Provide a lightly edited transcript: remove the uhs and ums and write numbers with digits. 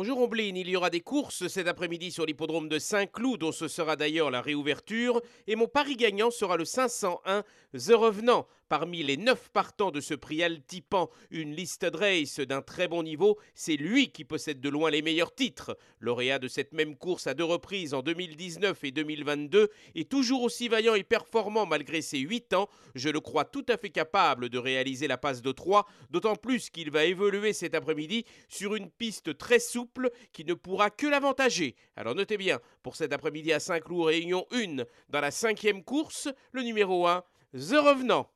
Bonjour Ombline, il y aura des courses cet après-midi sur l'hippodrome de Saint-Cloud, dont ce sera d'ailleurs la réouverture, et mon pari gagnant sera le 501 The Revenant. Parmi les 9 partants de ce prix Altipan, une liste de race d'un très bon niveau, c'est lui qui possède de loin les meilleurs titres. Lauréat de cette même course à 2 reprises en 2019 et 2022, est toujours aussi vaillant et performant malgré ses 8 ans. Je le crois tout à fait capable de réaliser la passe de 3, d'autant plus qu'il va évoluer cet après-midi sur une piste très souple qui ne pourra que l'avantager. Alors notez bien, pour cet après-midi à Saint-Cloud, réunion 1, dans la 5e course, le numéro 1, The Revenant.